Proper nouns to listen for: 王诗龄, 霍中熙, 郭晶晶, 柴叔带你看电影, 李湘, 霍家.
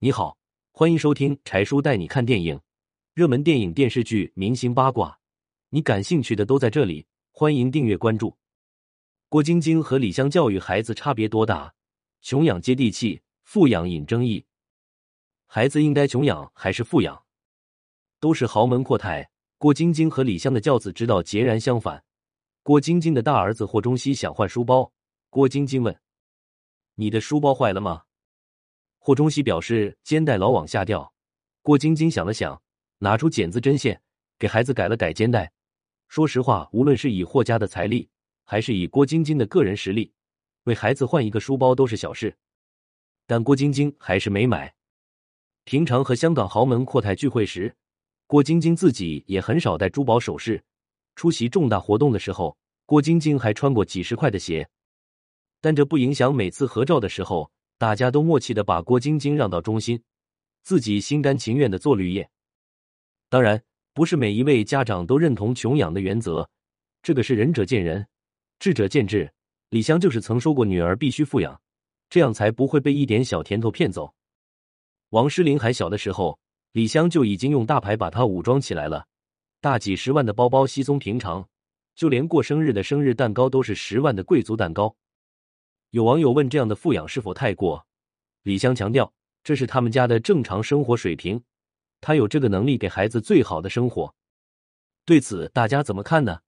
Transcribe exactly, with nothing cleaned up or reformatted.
你好，欢迎收听柴叔带你看电影，热门电影、电视剧、明星八卦，你感兴趣的都在这里，欢迎订阅关注。郭晶晶和李湘教育孩子差别多大？穷养接地气，富养引争议。孩子应该穷养还是富养？都是豪门阔太，郭晶晶和李湘的教子之道截然相反。郭晶晶的大儿子霍中熙想换书包，郭晶晶问：“你的书包坏了吗？”霍中熙表示肩带老往下掉。郭晶晶想了想，拿出剪子针线给孩子改了改肩带。说实话，无论是以霍家的财力，还是以郭晶晶的个人实力，为孩子换一个书包都是小事。但郭晶晶还是没买。平常和香港豪门阔太聚会时，郭晶晶自己也很少戴珠宝首饰。出席重大活动的时候，郭晶晶还穿过几十块的鞋。但这不影响每次合照的时候，大家都默契的把郭晶晶让到中心，自己心甘情愿的做绿叶。当然，不是每一位家长都认同穷养的原则，这个是仁者见仁，智者见智。李湘就是曾说过，女儿必须富养，这样才不会被一点小甜头骗走。王诗龄还小的时候，李湘就已经用大牌把她武装起来了，大几十万的包包稀松平常，就连过生日的生日蛋糕都是十万的贵族蛋糕。有网友问这样的富养是否太过，李湘强调这是他们家的正常生活水平，他有这个能力给孩子最好的生活。对此大家怎么看呢？